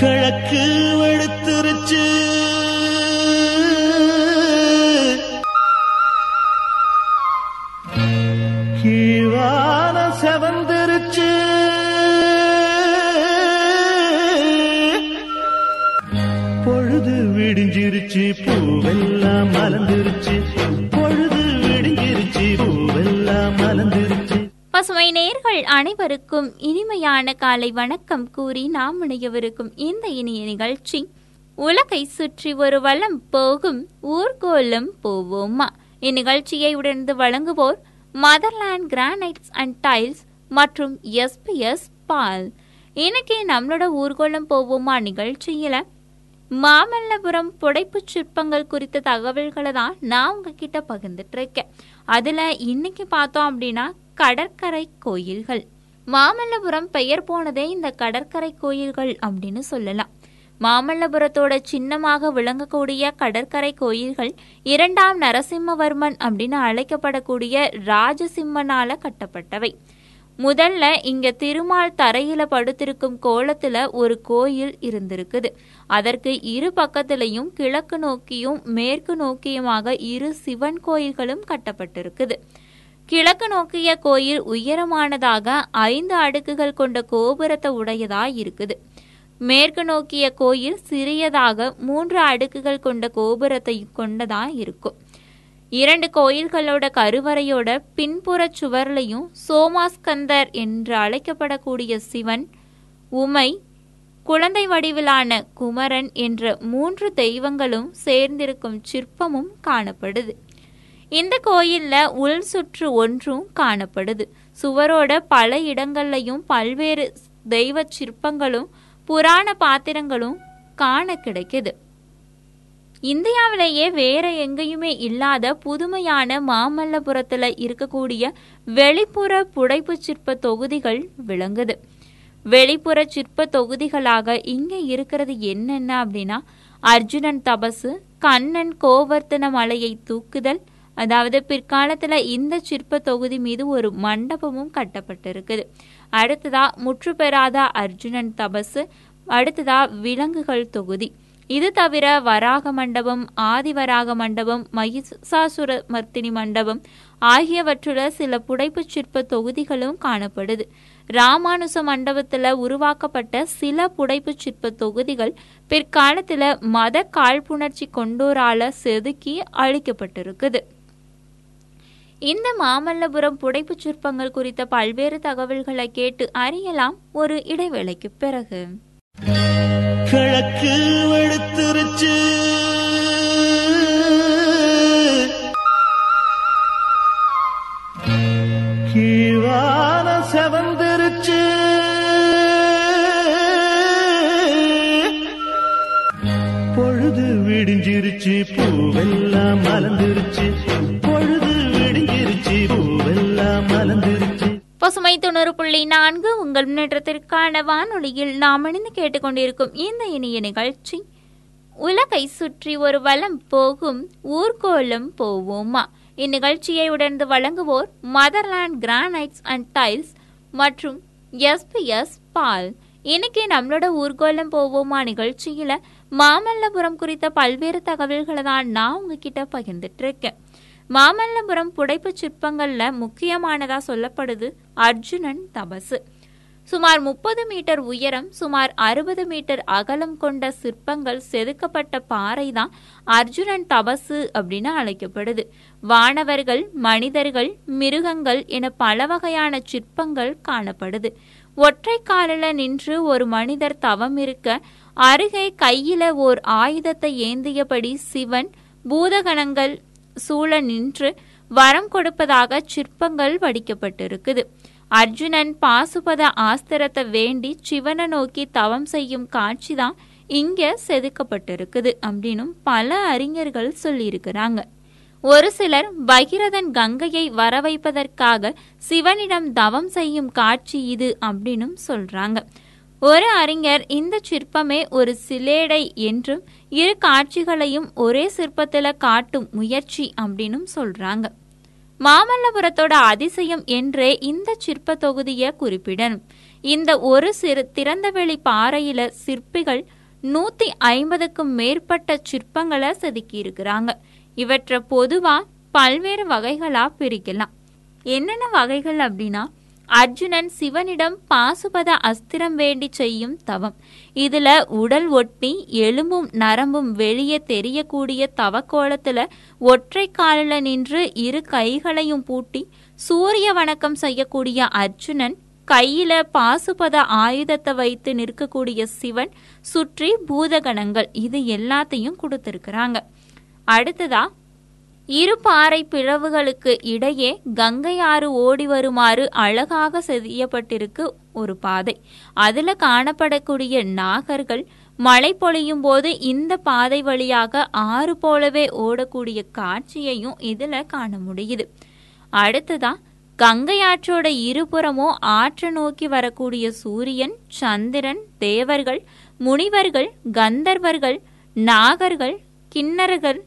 கிழக்கு வெளுத்துருச்சு, கீழான செவந்திருச்சு, பொழுது விடிஞ்சிருச்சு பூவெல்லாம் மலர்ந்துருச்சு, பொழுது விடிஞ்சிருச்சு பூவெல்லாம் மலர்ந்துருச்சு. பசுமை நேயர்கள் அனைவருக்கும் இனிமையான காலை வணக்கம் கூறி நாம் இணையவிருக்கும் இந்த இனிய நிகழ்ச்சி உலகை சுற்றி ஒரு வலம் போகும் ஊர்கோலம் போவோமா. இந்நிகழ்ச்சியை உடனே வழங்குவோர் மதர்லேண்ட் கிரானைட்ஸ் அண்ட் டைல்ஸ் மற்றும் எஸ்பிஎஸ் பால். இன்னைக்கு நம்மளோட ஊர்கோலம் போவோமா நிகழ்ச்சியில மாமல்லபுரம் புடைப்பு சிற்பங்கள் குறித்த தகவல்களை தான் நான் உங்ககிட்ட பகிர்ந்துட்டு இருக்கேன். அதுல இன்னைக்கு பார்த்தோம் அப்படின்னா கடற்கரை கோயில்கள். மாமல்லபுரம் பெயர் போனதே இந்த கடற்கரை கோயில்கள் அப்படின்னு சொல்லலாம். மாமல்லபுரத்தோட சின்னமாக விளங்கக்கூடிய கடற்கரை கோயில்கள் 2ஆம் நரசிம்மவர்மன் அப்படின்னு அழைக்கப்படக்கூடிய ராஜசிம்மனால கட்டப்பட்டவை. முதல்ல இங்க திருமால் தரையில படுத்திருக்கும் கோலத்துல ஒரு கோயில் இருந்திருக்குது. அதற்கு இரு பக்கத்திலையும் கிழக்கு நோக்கியும் மேற்கு நோக்கியுமாக இரு சிவன் கோயில்களும் கட்டப்பட்டிருக்குது. கிழக்கு நோக்கிய கோயில் உயரமானதாக 5 அடுக்குகள் கொண்ட கோபுரத்தை உடையதாக இருக்குது. மேற்கு நோக்கிய கோயில் சிறியதாக 3 அடுக்குகள் கொண்ட கோபுரத்தை கொண்டதாக இருக்கும். 2 கோயில்களோட கருவறையோட பின்புற சுவர்லையும் சோமாஸ்கந்தர் என்று அழைக்கப்படக்கூடிய சிவன், உமை, குழந்தை வடிவிலான குமரன் என்ற 3 தெய்வங்களும் சேர்ந்திருக்கும் சிற்பமும் காணப்படுது. இந்த கோயில்ல உள் சுற்று ஒன்றும் காணப்படுது. சுவரோட பல இடங்கள்லையும் பல்வேறு தெய்வ சிற்பங்களும் புராண பாத்திரங்களும் காண கிடைக்குது. இந்தியாவிலேயே வேற எங்கேயுமே இல்லாத புதுமையான மாமல்லபுரத்துல இருக்கக்கூடிய வெளிப்புற புடைப்பு சிற்ப தொகுதிகள் விளங்குது. வெளிப்புற சிற்ப தொகுதிகளாக இங்க இருக்கிறது என்னென்ன அப்படின்னா, அர்ஜுனன் தபசு, கண்ணன் கோவர்த்தன மலையை தூக்குதல். அதாவது பிற்காலத்தில் இந்த சிற்ப தொகுதி மீது ஒரு மண்டபமும் கட்டப்பட்டிருக்குது. அடுத்ததா முற்று பெறாத அர்ஜுனன் தபசு, அடுத்ததா விலங்குகள் தொகுதி. இது தவிர வராக மண்டபம், ஆதிவராக மண்டபம், மகிஷாசுர மர்த்தினி மண்டபம் ஆகியவற்றுள்ள சில புடைப்பு சிற்ப தொகுதிகளும் காணப்படுது. ராமானுச மண்டபத்தில் உருவாக்கப்பட்ட சில புடைப்பு சிற்ப தொகுதிகள் பிற்காலத்தில் மத காழ்ப்புணர்ச்சி கொண்டோரால செதுக்கி அழிக்கப்பட்டிருக்குது. இந்த மாமல்லபுரம் புடைப்பு சிற்பங்கள் குறித்த பல்வேறு தகவல்களை கேட்டு அறியலாம் ஒரு இடைவேளைக்கு பிறகு. கிழக்கு வெளுத்துருச்சு, கீழான செவந்திருச்சு, பொழுது விடிஞ்சிருச்சு பூவெல்லாம் மலர்ந்துருச்சு, பொழுது விடிஞ்சிருச்சு பூவெல்லாம் மலர்ந்துருச்சு. பசுமை 90.4 உங்கள் முன்னேற்றத்திற்கான வானொலியில் நாம் இணைந்து கேட்டுக்கொண்டிருக்கும் இந்த இனிய நிகழ்ச்சி உலகை சுற்றி ஒரு வலம் போகும் ஊர்கோலம் போவோமா. இந்நிகழ்ச்சியை உடனே வழங்குவோர் மதர்லேண்ட் கிரானைட்ஸ் அண்ட் டைல்ஸ் மற்றும் எஸ்பிஎஸ் பால். இன்னைக்கு நம்மளோட ஊர்கோலம் போவோமா நிகழ்ச்சியில மாமல்லபுரம் குறித்த பல்வேறு தகவல்களை தான் நான் உங்ககிட்ட பகிர்ந்துட்டு இருக்கேன். மாமல்லபுரம் புடைப்பு சிற்பங்கள்ல முக்கியமானதா சொல்லப்படுது அர்ஜுனன் தபசு. சுமார் 30 மீட்டர் உயரம், சுமார் 60 மீட்டர் அகலம் கொண்ட சிற்பங்கள் செதுக்கப்பட்ட பாறை தான் அர்ஜுனன் தபசு அப்படின்னு அழைக்கப்படுது. வானவர்கள், மனிதர்கள், மிருகங்கள் என பல வகையான சிற்பங்கள் காணப்படுது. ஒற்றை காலில நின்று ஒரு மனிதர் தவம் இருக்க, அருகே கையில ஓர் ஆயுதத்தை ஏந்தியபடி சிவன், பூதகணங்கள் சூழ நின்று வரம் கொடுப்பதாக சிற்பங்கள் வடிக்கப்பட்டிருக்குது. அர்ஜுனன் பாசுபத ஆஸ்திரத்தை வேண்டி சிவனை நோக்கி தவம் செய்யும் காட்சி தான் இங்க செதுக்கப்பட்டிருக்குது அப்படின்னும் பல அறிஞர்கள் சொல்லியிருக்கிறாங்க. ஒரு சிலர் பகீரதன் கங்கையை வரவைப்பதற்காக சிவனிடம் தவம் செய்யும் காட்சி இது அப்படின்னும் சொல்றாங்க. ஒரு அறிஞர் இந்த சிற்பமே ஒரு சிலேடை என்றும் இரு காட்சிகளையும் ஒரே சிற்பத்தில் காட்டும் முயற்சி அப்படின்னும் சொல்றாங்க. மாமல்லபுரத்தோட அதிசயம் என்றே இந்த சிற்ப தொகுதியை குறிப்பிடணும். இந்த ஒரு சிறு திறந்தவெளி பாறையில சிற்பிகள் 150க்கும் மேற்பட்ட சிற்பங்களை செதுக்கியிருக்கிறாங்க. இவற்றை பொதுவா பல்வேறு வகைகளா பிரிக்கலாம். என்னென்ன வகைகள் அப்படின்னா, அர்ஜுனன் சிவனிடம் பாசுபத அஸ்திரம் வேண்டி செய்யும் தவம். இதுல உடல் ஒட்டி எலும்பும் நரம்பும் வெளியே தெரியக்கூடிய தவக்கோலத்துல ஒற்றை காலில் நின்று இரு கைகளையும் பூட்டி சூரிய வணக்கம் செய்யக்கூடிய அர்ஜுனன், கையில பாசுபத ஆயுதத்தை வைத்து நிற்கக்கூடிய சிவன், சுற்றி பூதகணங்கள், இது எல்லாத்தையும் கொடுத்திருக்கிறாங்க. அடுத்ததா, இரு பாறை பிளவுகளுக்கு இடையே கங்கையாறு ஓடி வருமாறு அழகாக செய்யப்பட்டிருக்கு ஒரு பாதை. அதுல காணப்படக்கூடிய நாகர்கள் மழை பொழியும் போது இந்த பாதை வழியாக ஆறு போலவே ஓடக்கூடிய காட்சியையும் இதுல காண முடியுது. அடுத்ததா, கங்கையாற்றோட இருபுறமோ ஆற்று நோக்கி வரக்கூடிய சூரியன், சந்திரன், தேவர்கள், முனிவர்கள், கந்தர்வர்கள், நாகர்கள், கிண்ணர்கள்.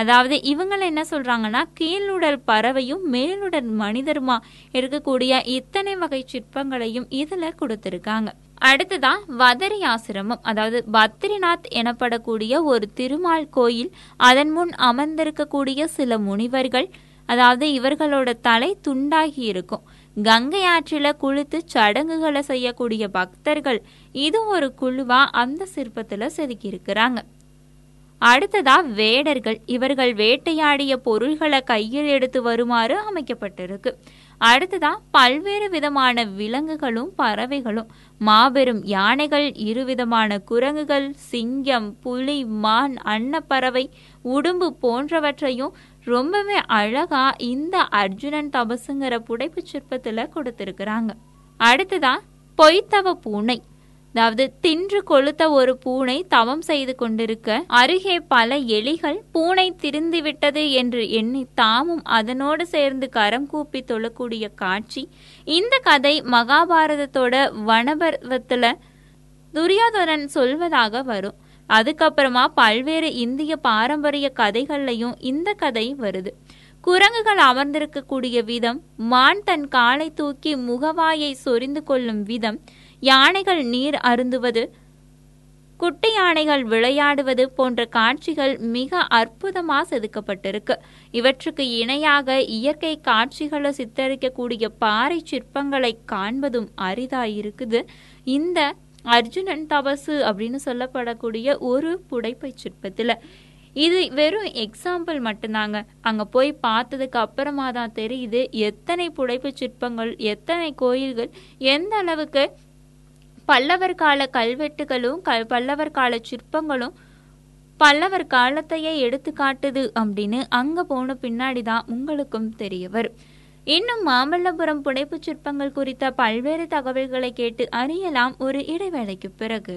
அதாவது இவங்களை என்ன சொல்றாங்கன்னா, கீழுடல் பறவையும் மேலுடல் மனிதருமா இருக்கக்கூடிய இத்தனை வகை சிற்பங்களையும் இதுல கொடுத்திருக்காங்க. அடுத்ததா, வதரி ஆசிரமம், அதாவது பத்ரிநாத் எனப்படக்கூடிய ஒரு திருமால் கோயில். அதன் முன் அமர்ந்திருக்கக்கூடிய சில முனிவர்கள், அதாவது இவர்களோட தலை துண்டாகி இருக்கும். கங்கை ஆற்றில குளித்து சடங்குகளை செய்யக்கூடிய பக்தர்கள், இது ஒரு குழுவா அந்த சிற்பத்துல செதுக்கியிருக்கிறாங்க. அடுத்ததா, வேடர்கள். இவர்கள் வேட்டையாடிய பொருள்களை கையில் எடுத்து வருமாறு அமைக்கப்பட்டிருக்கு. அடுத்ததா, பல்வேறு விதமான விலங்குகளும் பறவைகளும், மாபெரும் யானைகள், இருவிதமான குரங்குகள், சிங்கம், புலி, மான், அன்னப்பறவை, உடும்பு போன்றவற்றையும் ரொம்பவே அழகா இந்த அர்ஜுனன் தபசுங்கிற புடைப்பு சிற்பத்துல கொடுத்திருக்கிறாங்க. அடுத்ததா, பொய்த்தவ பூனை. அதாவது தின்று கொளுத்த ஒரு பூனை தவம் செய்து கொண்டிருக்க அருகே பல எலிகள் பூனை திரிந்து விட்டது என்று எண்ணி தாமும் அதனோடு சேர்ந்து கரம் கூப்பி தொழக்கூடிய காட்சி. இந்த கதை மகாபாரதத்தோட வனபர்வத்துல துரியோதனன் சொல்வதாக வரும். அதுக்கப்புறமா பல்வேறு இந்திய பாரம்பரிய கதைகள்லையும் இந்த கதை வருது. குரங்குகள் அமர்ந்திருக்கக்கூடிய விதம், மான் தன் காலை தூக்கி முகவாயை சொரிந்து கொள்ளும் விதம், யானைகள் நீர் அருந்துவது, குட்டி யானைகள் விளையாடுவது போன்ற காட்சிகள் மிக அற்புதமா செதுக்கப்பட்டிருக்கு. இவற்றுக்கு இணையாக இயற்கை காட்சிகளை சித்தரிக்கக்கூடிய பாறை சிற்பங்களை காண்பதும் அரிதாயிருக்குது இந்த அர்ஜுனன் தபசு அப்படின்னு சொல்லப்படக்கூடிய ஒரு புடைப்பை சிற்பத்துல. இது வெறும் எக்ஸாம்பிள் மட்டும்தாங்க. அங்கே போய் பார்த்ததுக்கு அப்புறமா தான் தெரியுது எத்தனை புடைப்பு சிற்பங்கள், எத்தனை கோயில்கள், எந்த அளவுக்கு பல்லவர் கால கல்வெட்டுகளும் பல்லவர் கால சிற்பங்களும் பல்லவர் காலத்தையே எடுத்து காட்டுது அப்படின்னு அங்கே போன பின்னாடி தான் உங்களுக்கும் தெரிய வரும். இன்னும் மாமல்லபுரம் புடைப்பு சிற்பங்கள் குறித்த பல்வேறு தகவல்களை கேட்டு அறியலாம் ஒரு இடைவேளைக்கு பிறகு.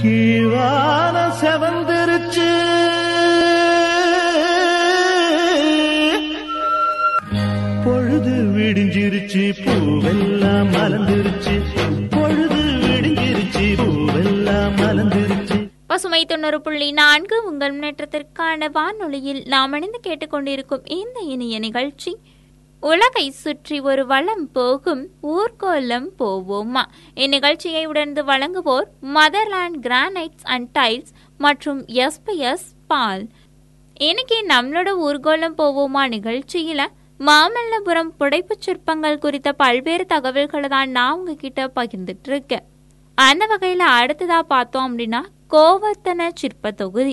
கீழான செவந்திருச்சு, பொழுது விடிஞ்சிருச்சு, பூவெல்லாம் மலர்ந்துருச்சு, பொழுது விடிஞ்சிருச்சு, பூவெல்லாம் மலர்ந்துருச்சு. பசுமை 90.4 உங்கள் முன்னேற்றத்திற்கான வானொலியில் நாம் இணைந்து கேட்டுக்கொண்டிருக்கும் இந்த இனிய நிகழ்ச்சி உலகை சுற்றி ஒரு வளம் போகும் ஊர்கோலம் போவோமா. இந்நிகழ்ச்சியை உடந்து வழங்குவோர் மதர்லேண்ட் கிரானைட்ஸ் அண்ட் டைல்ஸ் மற்றும் எஸ்பிஎஸ் பால். இன்னைக்கு நம்மளோட ஊர்கோலம் போவோமா நிகழ்ச்சியில மாமல்லபுரம் புடைப்பு சிற்பங்கள் குறித்த பல்வேறு தகவல்களை தான் நான் உங்ககிட்ட பகிர்ந்துட்டு இருக்கேன். அந்த வகையில அடுத்ததா பார்த்தோம் அப்படின்னா கோவர்த்தன சிற்ப தொகுதி.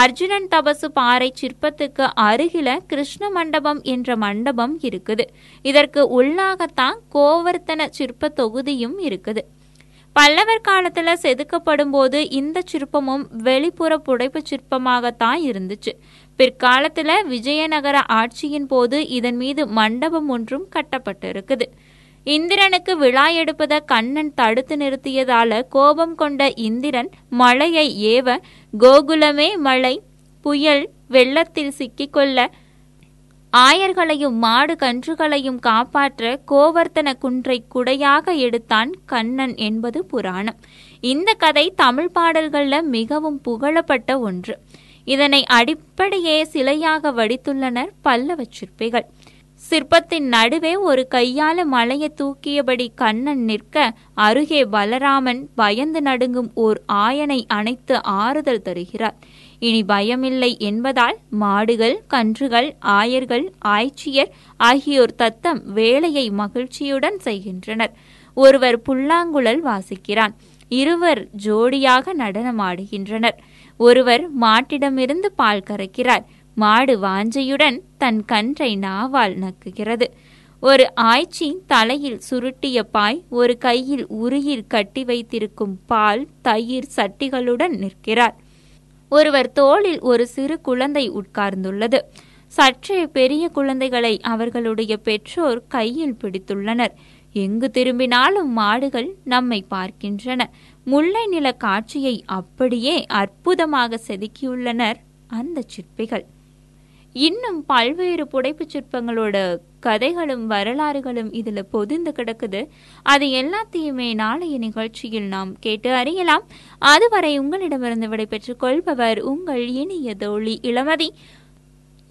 அர்ஜுனன் தபசு பாறை சிற்பத்துக்கு அருகில கிருஷ்ண மண்டபம் என்ற மண்டபம் இருக்குது. இதற்கு உள்ளாகத்தான் கோவர்த்தன சிற்ப தொகுதியும் இருக்குது. பல்லவர் காலத்துல செதுக்கப்படும் போது இந்த சிற்பமும் வெளிப்புற புடைப்பு சிற்பமாகத்தான் இருந்துச்சு. பிற்காலத்துல விஜயநகர ஆட்சியின் போது இதன் மீது மண்டபம் ஒன்றும் கட்டப்பட்டிருக்குது. இந்திரனுக்கு விழா எடுப்பதை கண்ணன் தடுத்து நிறுத்தியதால கோபம் கொண்ட இந்திரன் மழையை ஏவ, கோகுலமே மழை, புயல் வெள்ளத்தில் சிக்கிக்கொள்ள ஆயர்களையும் மாடு கன்றுகளையும் காப்பாற்ற கோவர்த்தன குன்றை குடையாக எடுத்தான் கண்ணன் என்பது புராணம். இந்த கதை தமிழ் பாடல்களில் மிகவும் புகழப்பட்ட ஒன்று. இதனை அடிப்படையே சிலையாக வடித்துள்ளனர் பல்லவ சிற்பிகள். சிற்பத்தின் நடுவே ஒரு கையால மலையை தூக்கியபடி கண்ணன் நிற்க, அருகே பலராமன் பயந்து நடுங்கும் ஓர் ஆயனை அணைத்து ஆறுதல் தருகிறார். இனி பயமில்லை என்பதால் மாடுகள், கன்றுகள், ஆயர்கள், ஆய்ச்சியர் ஆகியோர் தத்தம் வேலையை மகிழ்ச்சியுடன் செய்கின்றனர். ஒருவர் புல்லாங்குழல் வாசிக்கிறான், இருவர் ஜோடியாக நடனமாடுகின்றனர். ஒருவர் மாட்டிடமிருந்து பால் கறக்கிறார், மாடு வாஞ்சையுடன் தன் கன்றை நாவால் நக்குகிறது. ஒரு ஆய்ச்சி தலையில் சுருட்டிய பாய், ஒரு கையில் உரியில் கட்டி வைத்திருக்கும் பால் தயிர் சட்டிகளுடன் நிற்கிறார். ஒருவர் தோளில் ஒரு சிறு குழந்தை உட்கார்ந்துள்ளது. சற்றே பெரிய குழந்தைகளை அவர்களுடைய பெற்றோர் கையில் பிடித்துள்ளனர். எங்கு திரும்பினாலும் மாடுகள் நம்மை பார்க்கின்றன. முல்லை நில காட்சியை அப்படியே அற்புதமாக செதுக்கியுள்ளனர் அந்த சிற்பிகள். இன்னும் பல்வேறு புடைப்பு சிற்பங்களோட கதைகளும் வரலாறுகளும் இதில் பொதிந்து கிடக்குது. அது எல்லாத்தையுமே நாளைய நிகழ்ச்சியில் நாம் கேட்டு அறியலாம். அதுவரை உங்களிடமிருந்து விடைபெற்றுக் கொள்பவர் உங்கள் இனிய தோழி இளமதி.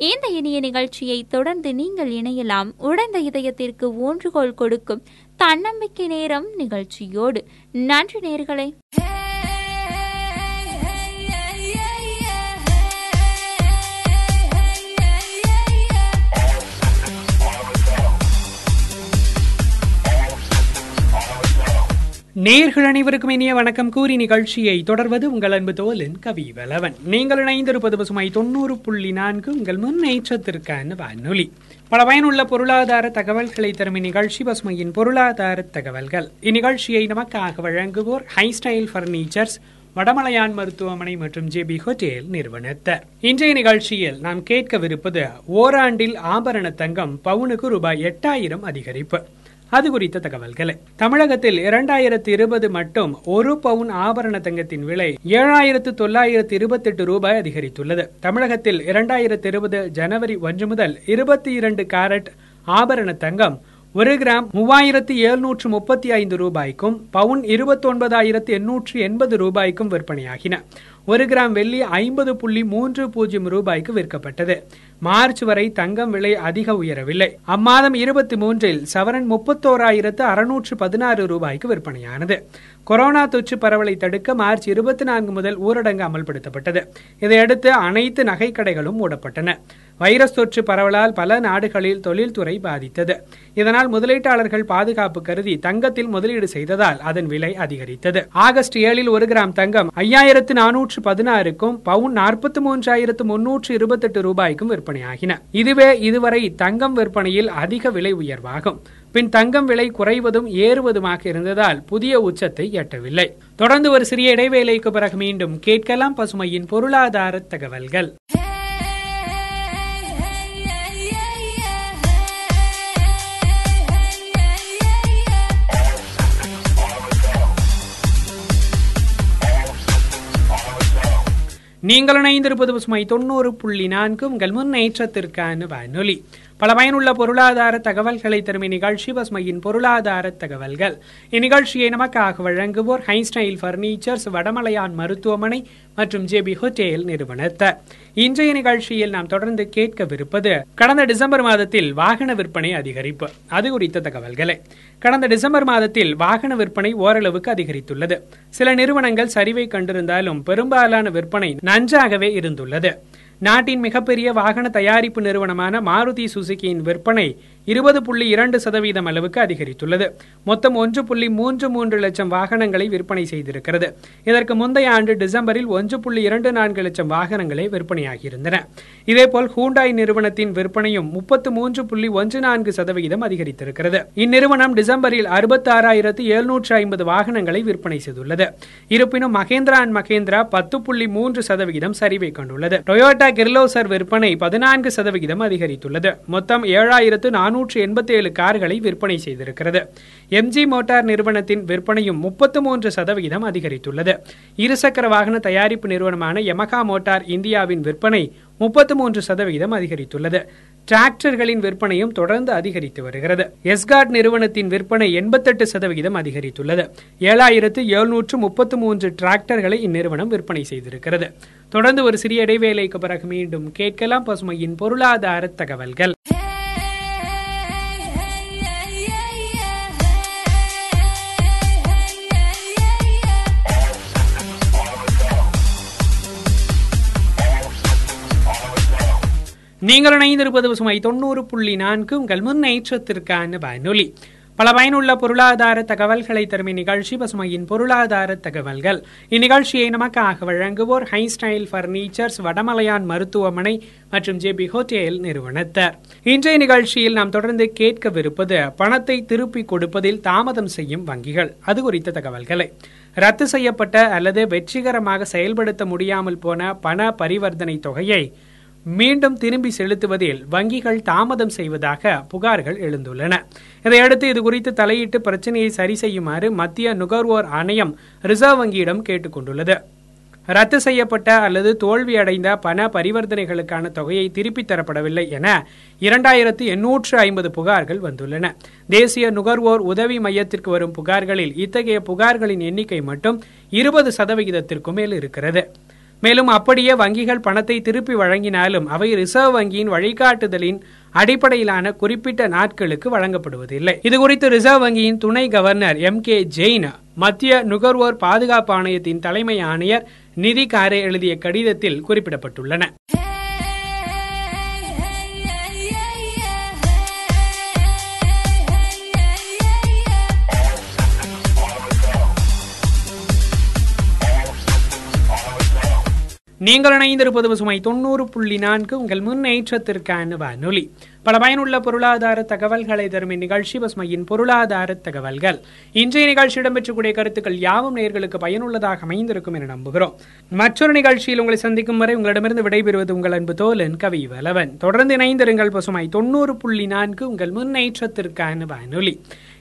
இந்த இனிய நிகழ்ச்சியை தொடர்ந்து நீங்கள் இணையலாம் உடைந்த இதயத்திற்கு ஊன்றுகோல் கொடுக்கும் தன்னம்பிக்கை நேரம் நிகழ்ச்சியோடு. நன்றி நேயர்களே. நேயர்கள் அனைவருக்கும் இனிய வணக்கம் கூறி நிகழ்ச்சியை தொடர்வது உங்கள் அன்பு தோலின் கவி வலவன். நீங்கள் இணைந்திருப்பது பசுமை 90.4 உங்கள் முன்னேற்றத்திற்கான வானொலி. பல பயனுள்ள பொருளாதார தகவல்களை தரும் இந்நிகழ்ச்சி பசுமையின் பொருளாதார தகவல்கள். இந்நிகழ்ச்சியை நமக்காக வழங்குவோர் ஹைஸ்டைல் பர்னிச்சர்ஸ், வடமலையான் மருத்துவமனை மற்றும் ஜேபி ஹோட்டேல் நிறுவனத்தர். இன்றைய நிகழ்ச்சியில் நாம் கேட்கவிருப்பது ஓராண்டில் ஆபரண தங்கம் பவுனுக்கு ரூபாய் 8000 அதிகரிப்பு. அது குறித்த தகவல்களை. தமிழகத்தில் 2020 மட்டும் ஒரு பவுன் ஆபரண தங்கத்தின் விலை 7928 ரூபாய் அதிகரித்துள்ளது. தமிழகத்தில் 2020 ஜனவரி 1 முதல் 22 கேரட் ஆபரண தங்கம் 1 கிராம் 3735 ரூபாய்க்கும் பவுன் 29880 ரூபாய்க்கும் விற்பனையாகின. 1 கிராம் வெள்ளி 50.30 ரூபாய்க்கு விற்கப்பட்டது. மார்ச் வரை தங்கம் விலை அதிக உயரவில்லை. அம்மாதம் 23 சவரன் 31,616 ரூபாய்க்கு விற்பனையானது. கொரோனா தொற்று பரவலை தடுக்க மார்ச் 24 முதல் ஊரடங்கு அமல்படுத்தப்பட்டது. இதையடுத்து அனைத்து நகைக்கடைகளும் மூடப்பட்டன. வைரஸ் தொற்று பரவலால் பல நாடுகளில் தொழில்துறை பாதித்தது. இதனால் முதலீட்டாளர்கள் பாதுகாப்பு கருதி தங்கத்தில் முதலீடு செய்ததால் அதன் விலை அதிகரித்தது. ஆகஸ்ட் 7 1 கிராம் தங்கம் 5416க்கும் பவுன் 43,328 ரூபாய்க்கும் விற்பனையாகின. இதுவே இதுவரை தங்கம் விற்பனையில் அதிக விலை உயர்வாகும். பின் தங்கம் விலை குறைவதும் ஏறுவதுமாக இருந்ததால் புதிய உச்சத்தை எட்டவில்லை. தொடர்ந்து ஒரு சிறிய இடைவேளைக்கு பிறகு மீண்டும் கேட்கலாம் பசுமையின் பொருளாதார தகவல்கள். நீங்கள் இணைந்திருப்பது பசுமை 90.4 உங்கள் முன்னேற்றத்திற்கான வானொலி. பல பயனுள்ள பொருளாதார தகவல்களை தரும் இந்நிகழ்ச்சி பசுமையின் பொருளாதார தகவல்கள். இந்நிகழ்ச்சியை நமக்காக வழங்குவோர் ஹைஸ்டைல் பர்னிச்சர்ஸ், வடமலையான் மருத்துவமனை மற்றும் ஜேபி ஹோட்டேல் நிறுவனத்தர். இன்றைய நிகழ்ச்சியில் நாம் தொடர்ந்து கேட்கவிருப்பது கடந்த டிசம்பர் மாதத்தில் வாகன விற்பனை அதிகரிப்பு. அது குறித்த தகவல்களை. கடந்த டிசம்பர் மாதத்தில் வாகன விற்பனை ஓரளவுக்கு அதிகரித்துள்ளது. சில நிறுவனங்கள் சரிவை கண்டிருந்தாலும் பெரும்பாலான விற்பனை நன்றாகவே இருந்துள்ளது. நாட்டின் மிகப்பெரிய வாகன தயாரிப்பு நிறுவனமான மாருதி சுசுகியின் விற்பனை 20.2% அளவுக்கு அதிகரித்துள்ளது. மொத்தம் 1.33 லட்சம் வாகனங்களை விற்பனை செய்திருக்கிறது. இதற்கு முந்தைய ஆண்டு டிசம்பரில் 1.24 லட்சம் வாகனங்களே விற்பனையாகியிருந்தன. இதேபோல் ஹூண்டாய் நிறுவனத்தின் விற்பனையும் 33.14% அதிகரித்திருக்கிறது. இந்நிறுவனம் டிசம்பரில் 66,750 வாகனங்களை விற்பனை செய்துள்ளது. இருப்பினும் மகேந்திரா அண்ட் மகேந்திரா 10.3% சரிவை கண்டுள்ளது. டொயோட்டா கிர்லோசர் விற்பனை 14% அதிகரித்துள்ளது. மொத்தம் 7,487 கார்களை விற்பனை செய்திருக்கிறது. எம்ஜி மோட்டார் நிறுவனத்தின் விற்பனையும் 33% அதிகரித்துள்ளது. இருசக்கர வாகன தயாரிப்பு நிறுவனமான யமகா மோட்டார் இந்தியாவின் விற்பனை 33% அதிகரித்துள்ளது. டிராக்டர்களின் விற்பனையும் தொடர்ந்து அதிகரித்து வருகிறது. எஸ்கார்ட் நிறுவனத்தின் விற்பனை 88% அதிகரித்துள்ளது. 7,733 டிராக்டர்களை இந்நிறுவனம் விற்பனை செய்திருக்கிறது. தொடர்ந்து ஒரு சிறிய இடைவேளைக்கு பிறகு மீண்டும் கேட்கலாம் பசுமையின் பொருளாதார தகவல்கள். நீங்கள் இணைந்திருப்பது பசுமை 90.4 உங்கள் முன்னேற்றத்திற்கான வானொலி. பல பயனுள்ள பொருளாதார தகவல்களை தரும் இந்நிகழ்ச்சி பசுமையின் பொருளாதார தகவல்கள். இந்நிகழ்ச்சியை நமக்காக வழங்குவோர் ஹை ஸ்டைல் பர்னிச்சர்ஸ், வடமலையான் மருத்துவமனை மற்றும் ஜே பி ஹோட்டேல் நிறுவனத்தார். இன்றைய நிகழ்ச்சியில் நாம் தொடர்ந்து கேட்கவிருப்பது பணத்தை திருப்பி கொடுப்பதில் தாமதம் செய்யும் வங்கிகள் அது குறித்த தகவல்களை. ரத்து செய்யப்பட்ட அல்லது வெற்றிகரமாக செயல்படுத்த முடியாமல் போன பண பரிவர்த்தனை தொகையை மீண்டும் திரும்பி செலுத்துவதில் வங்கிகள் தாமதம் செய்வதாக புகார்கள் எழுந்துள்ளன. இதையடுத்து இதுகுறித்து தலையிட்டு பிரச்சனையை சரி செய்யுமாறு மத்திய நுகர்வோர் ஆணையம் ரிசர்வ் வங்கியிடம் கேட்டுக்கொண்டுள்ளது. ரத்து செய்யப்பட்ட அல்லது தோல்வியடைந்த பண பரிவர்த்தனைகளுக்கான தொகையை திருப்பித் தரப்படவில்லை என 2850 புகார்கள் வந்துள்ளன. தேசிய நுகர்வோர் உதவி மையத்திற்கு வரும் புகார்களில் இத்தகைய புகார்களின் எண்ணிக்கை மட்டும் 20% மேல் இருக்கிறது. மேலும் அப்படியே வங்கிகள் பணத்தை திருப்பி வழங்கினாலும் அவை ரிசர்வ் வங்கியின் வழிகாட்டுதலின் அடிப்படையிலான குறிப்பிட்ட நாட்களுக்கு வழங்கப்படுவதில்லை. இதுகுறித்து ரிசர்வ் வங்கியின் துணை கவர்னர் எம்.கே. ஜெயின் மத்திய நுகர்வோர் பாதுகாப்பு ஆணையத்தின் தலைமை ஆணையர் நிதி காரே எழுதிய கடிதத்தில் குறிப்பிடப்பட்டுள்ளன. நீங்கள் இணைந்திருப்பது பசுமை 90.4 உங்கள் முன்னேற்றத்திற்கான வானொலி. பல பயனுள்ள பொருளாதார தகவல்களை தரும் இந்நிகழ்ச்சி பசுமையின் பொருளாதார தகவல்கள். இன்றைய நிகழ்ச்சி இடம்பெற்றக்கூடிய கருத்துக்கள் யாவும் நேயர்களுக்கு பயனுள்ளதாக அமைந்திருக்கும் என நம்புகிறோம். மற்றொரு நிகழ்ச்சியில் உங்களை சந்திக்கும் வரை உங்களிடமிருந்து விடைபெறுவது உங்கள் அன்பு தோழன் கவி வலவன். தொடர்ந்து இணைந்திருங்கள் பசுமை 90.4 உங்கள் முன்னேற்றத்திற்கான வானொலி.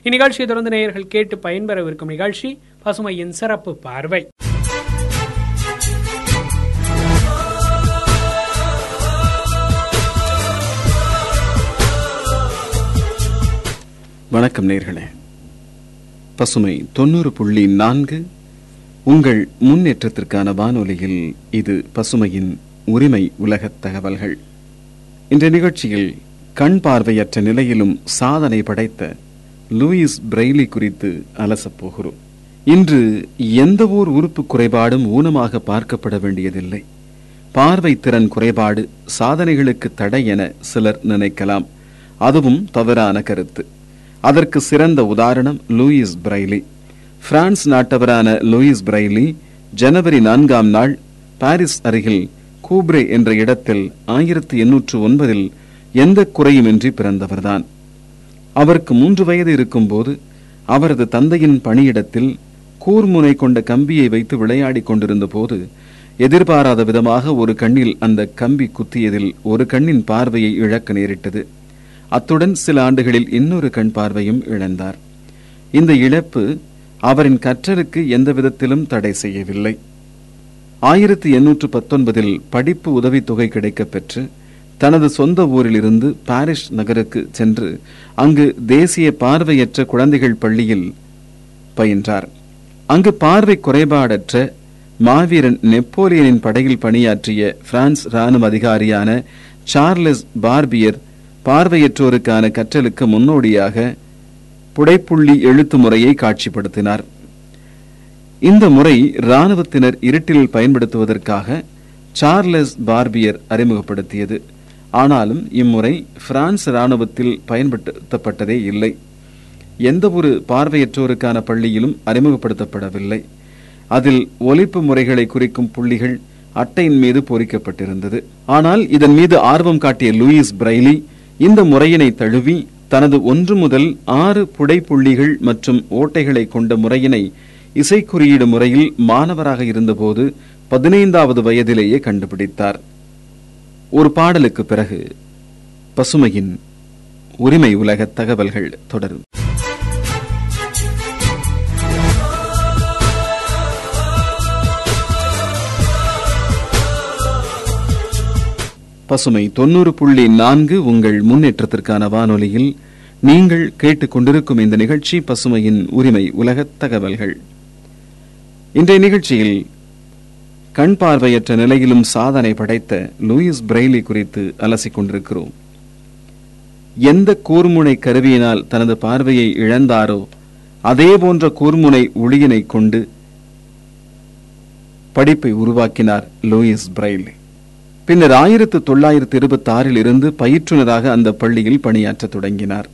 இந்நிகழ்ச்சியை தொடர்ந்து நேயர்கள் கேட்டு பயன்பெறவிருக்கும் நிகழ்ச்சி பசுமையின் சிறப்பு பார்வை. வணக்கம் நேயர்களே. பசுமை 90.4 உங்கள் முன்னேற்றத்திற்கான வானொலியில் இது பசுமையின் உரிமை உலக தகவல்கள். இந்த நிகழ்ச்சியில் கண் பார்வையற்ற நிலையிலும் சாதனை படைத்த லூயிஸ் பிரெய்லி குறித்து அலசப்போகிறோம். இன்று எந்த ஓர் உறுப்பு குறைபாடும் ஊனமாக பார்க்கப்பட வேண்டியதில்லை. பார்வை திறன் குறைபாடு சாதனைகளுக்கு தடை என சிலர் நினைக்கலாம். அதுவும் தவறான கருத்து. அதற்கு சிறந்த உதாரணம் லூயிஸ் பிரெய்லி. பிரான்ஸ் நாட்டவரான லூயிஸ் பிரெய்லி ஜனவரி 4 பாரிஸ் அருகில் கூப்ரே என்ற இடத்தில் 1809 எந்த குறையுமின்றி பிறந்தவர்தான். அவருக்கு 3 வயது இருக்கும் போது அவரது தந்தையின் பணியிடத்தில் கூர்முனை கொண்ட கம்பியை வைத்து விளையாடி கொண்டிருந்த போது எதிர்பாராத விதமாக ஒரு கண்ணில் அந்த கம்பி குத்தியதில் ஒரு கண்ணின் பார்வையை இழக்க நேரிட்டது. அத்துடன் சில ஆண்டுகளில் இன்னொரு கண் பார்வையும் இழந்தார். இந்த இழப்பு அவரின் கற்றலுக்கு எந்த விதத்திலும் தடை செய்யவில்லை. 1819 படிப்பு உதவித்தொகை கிடைக்க பெற்று தனது சொந்த ஊரிலிருந்து பாரிஸ் நகருக்கு சென்று அங்கு தேசிய பார்வையற்ற குழந்தைகள் பள்ளியில் பயின்றார். அங்கு பார்வை குறைபாடற்ற மாவீரன் நெப்போலியனின் படையில் பணியாற்றிய பிரான்ஸ் இராணுவ அதிகாரியான சார்லஸ் பார்பியர் பார்வையற்றோருக்கான கற்றலுக்கு முன்னோடியாக புடைப்புள்ளி எழுத்து முறையை காட்சிப்படுத்தினார். இந்த முறை இராணுவத்தினர் இருட்டில் பயன்படுத்துவதற்காக சார்லஸ் பார்பியர் அறிமுகப்படுத்தியது. ஆனாலும் இம்முறை பிரான்ஸ் இராணுவத்தில் பயன்படுத்தப்பட்டதே இல்லை. எந்த ஒரு பார்வையற்றோருக்கான பள்ளியிலும் அறிமுகப்படுத்தப்படவில்லை. அதில் ஒலிப்பு முறைகளை குறிக்கும் புள்ளிகள் அட்டையின் மீது பொறிக்கப்பட்டிருந்தது. ஆனால் இதன் மீது ஆர்வம் காட்டிய லூயிஸ் பிரெய்லி இந்த முறையினை தழுவி தனது 1 முதல் 6 புடைப்புள்ளிகள் மற்றும் ஓட்டைகளை கொண்ட முறையினை இசைக்குறியீடு முறையில் மாணவராக இருந்தபோது 15வது வயதிலேயே கண்டுபிடித்தார். ஒரு பாடலுக்கு பிறகு பசுமையின் உரிமை உலக தகவல்கள் தொடரும். பசுமை 90.4 உங்கள் முன்னேற்றத்திற்கான வானொலியில் நீங்கள் கேட்டுக்கொண்டிருக்கும் இந்த நிகழ்ச்சி பசுமையின் உரிமை உலக தகவல்கள். இன்றைய நிகழ்ச்சியில் கண் பார்வையற்ற நிலையிலும் சாதனை படைத்த லூயிஸ் பிரெய்லி குறித்து அலசிக்கொண்டிருக்கிறோம். எந்த கூர்முனை கருவியினால் தனது பார்வையை இழந்தாரோ அதே போன்ற கூர்முனை ஒளியினை கொண்டு படிப்பை உருவாக்கினார் லூயிஸ் பிரெய்லி. பின்னர் 1926 இருந்து பயிற்றுனராக அந்த பள்ளியில் பணியாற்ற தொடங்கினார்.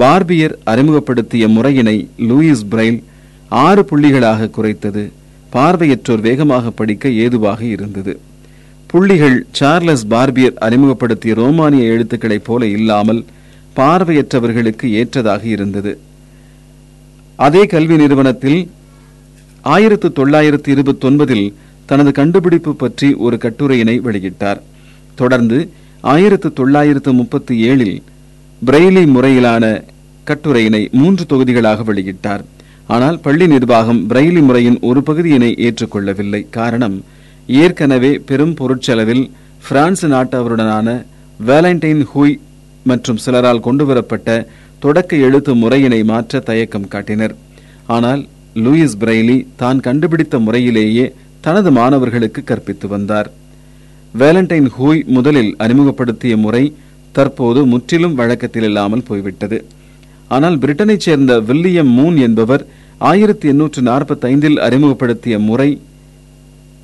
பார்பியர் அறிமுகப்படுத்திய முறையினை லூயிஸ் பிரெய்ல் 6 புள்ளிகளாக குறைத்தது பார்வையற்றோர் வேகமாக படிக்க ஏதுவாக இருந்தது. புள்ளிகள் சார்லஸ் பார்பியர் அறிமுகப்படுத்திய ரோமானிய எழுத்துக்களைப் போல இல்லாமல் பார்வையற்றவர்களுக்கு ஏற்றதாக இருந்தது. அதே கல்வி நிறுவனத்தில் 1929 தனது கண்டுபிடிப்பு பற்றி ஒரு கட்டுரையினை வெளியிட்டார். தொடர்ந்து 1937 பிரெய்லி முறையிலான கட்டுரையினை 3 தொகுதிகளாக வெளியிட்டார். ஆனால் பள்ளி நிர்வாகம் பிரெய்லி முறையின் ஒரு பகுதியினை ஏற்றுக்கொள்ளவில்லை. காரணம், ஏற்கனவே பெரும் பொருட்செலவில் பிரான்ஸ் நாட்டவருடனான வேலண்டைன் ஹூய் மற்றும் சிலரால் கொண்டுவரப்பட்ட தொடக்க எழுத்து முறையினை மாற்ற தயக்கம் காட்டினர். ஆனால் லூயிஸ் பிரெய்லி தான் கண்டுபிடித்த முறையிலேயே தனது மாணவர்களுக்கு கற்பித்து வந்தார். வேலண்டைன் ஹூய் முதலில் அறிமுகப்படுத்திய முறை தற்போது முற்றிலும் வழக்கத்தில் இல்லாமல் போய்விட்டது. ஆனால் பிரிட்டனைச் சேர்ந்த வில்லியம் மூன் என்பவர் 1845 அறிமுகப்படுத்திய முறை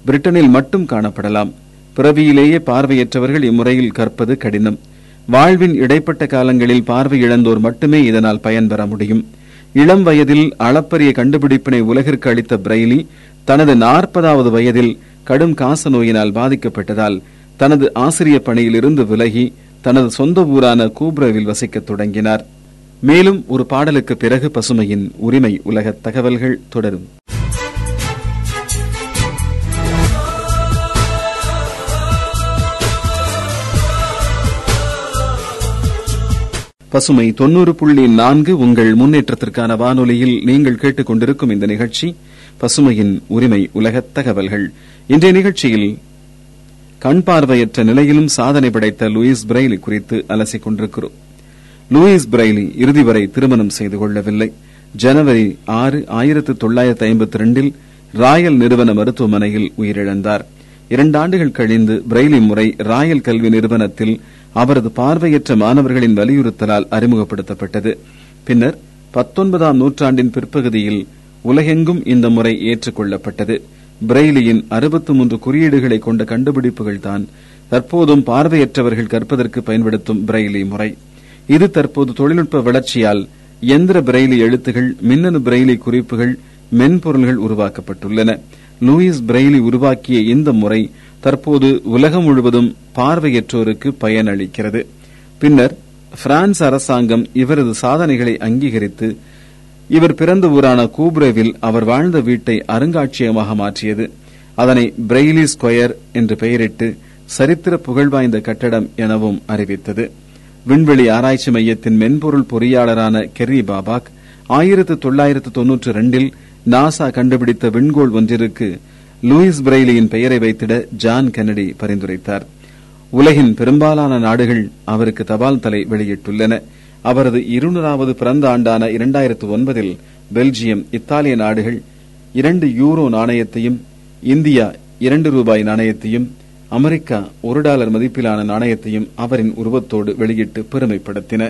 பிரிட்டனில் மட்டும் காணப்படலாம். பிறவியிலேயே பார்வையற்றவர்கள் இம்முறையில் கற்பது கடினம். வாழ்வின் இடைப்பட்ட காலங்களில் பார்வை இழந்தோர் மட்டுமே இதனால் பயன்பெற முடியும். இளம் வயதில் அளப்பரிய கண்டுபிடிப்பினை உலகிற்கு அளித்த பிரெய்லி தனது 40வது வயதில் கடும் காச நோயினால் பாதிக்கப்பட்டதால் தனது ஆசிரிய பணியிலிருந்து விலகி தனது சொந்த ஊரான கூப்ரவில் வசிக்க தொடங்கினார். மேலும் ஒரு பாடலுக்கு பிறகு பசுமையின் உரிமை உலக தகவல்கள் தொடரும். பசுமை 90.4 உங்கள் முன்னேற்றத்திற்கான வானொலியில் நீங்கள் கேட்டுக்கொண்டிருக்கும் இந்த நிகழ்ச்சி பசுமையின் உரிமை உலக தகவல்கள். இன்றைய நிகழ்ச்சியில் கண் பார்வையற்ற நிலையிலும் சாதனை படைத்த லூயிஸ் பிரெய்லி குறித்து அலசிக் கொண்டிருக்கிறோம். லூயிஸ் பிரெய்லி இறுதி வரை திருமணம் செய்து கொள்ளவில்லை. ஜனவரி 6, 1952 ராயல் நிறுவன மருத்துவமனையில் உயிரிழந்தார். 2 ஆண்டுகள் கழிந்து பிரெய்லி முறை ராயல் கல்வி நிறுவனத்தில் அவரது பார்வையற்ற மாணவர்களின் வலியுறுத்தலால் அறிமுகப்படுத்தப்பட்டது. பின்னர் 19ஆம் நூற்றாண்டின் பிற்பகுதியில் உலகெங்கும் இந்த முறை ஏற்றுக்கொள்ளப்பட்டது. பிரெய்லியின் 63 குறியீடுகளை கொண்ட கண்டுபிடிப்புகள் தான் தற்போதும் பார்வையற்றவர்கள் கற்பதற்கு பயன்படுத்தும் பிரெய்லி முறை. இது தற்போது தொழில்நுட்ப வளர்ச்சியால் எந்திர பிரெய்லி எழுத்துகள், மின்னணு பிரெய்லி குறிப்புகள், மென்பொருள்கள் உருவாக்கப்பட்டுள்ளன. லூயிஸ் பிரெய்லி உருவாக்கிய இந்த முறை தற்போது உலகம் முழுவதும் பார்வையற்றோருக்கு பயனளிக்கிறது. பின்னர் பிரான்ஸ் அரசாங்கம் இவரது சாதனைகளை அங்கீகரித்து இவர் பிறந்த ஊரான கூப்ரேவில் அவர் வாழ்ந்த வீட்டை அருங்காட்சியகமாக மாற்றியது. அதனை பிரெய்லி ஸ்கொயர் என்று பெயரிட்டு சரித்திர புகழ்வாய்ந்த கட்டடம் எனவும் அறிவித்தது. விண்வெளி ஆராய்ச்சி மையத்தின் மென்பொருள் பொறியாளரான கெர்ரி பாபாக் 1992 நாசா கண்டுபிடித்த விண்கோள் ஒன்றிற்கு லூயிஸ் பிரெய்லியின் பெயரை வைத்திட ஜான் கென்னடி பரிந்துரைத்தார். உலகின் பெரும்பாலான நாடுகள் அவருக்கு தபால் தலை வெளியிட்டுள்ளன. அவரது 200வது பிறந்த ஆண்டான 2009 பெல்ஜியம், இத்தாலிய நாடுகள் 2 யூரோ நாணயத்தையும், இந்தியா 2 ரூபாய் நாணயத்தையும், அமெரிக்கா $1 மதிப்பிலான நாணயத்தையும் அவரின் உருவத்தோடு வெளியிட்டு பெருமைப்படுத்தின.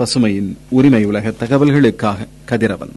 பசுமையின் உரிமை உலக தகவல்களுக்காக கதிரவன்.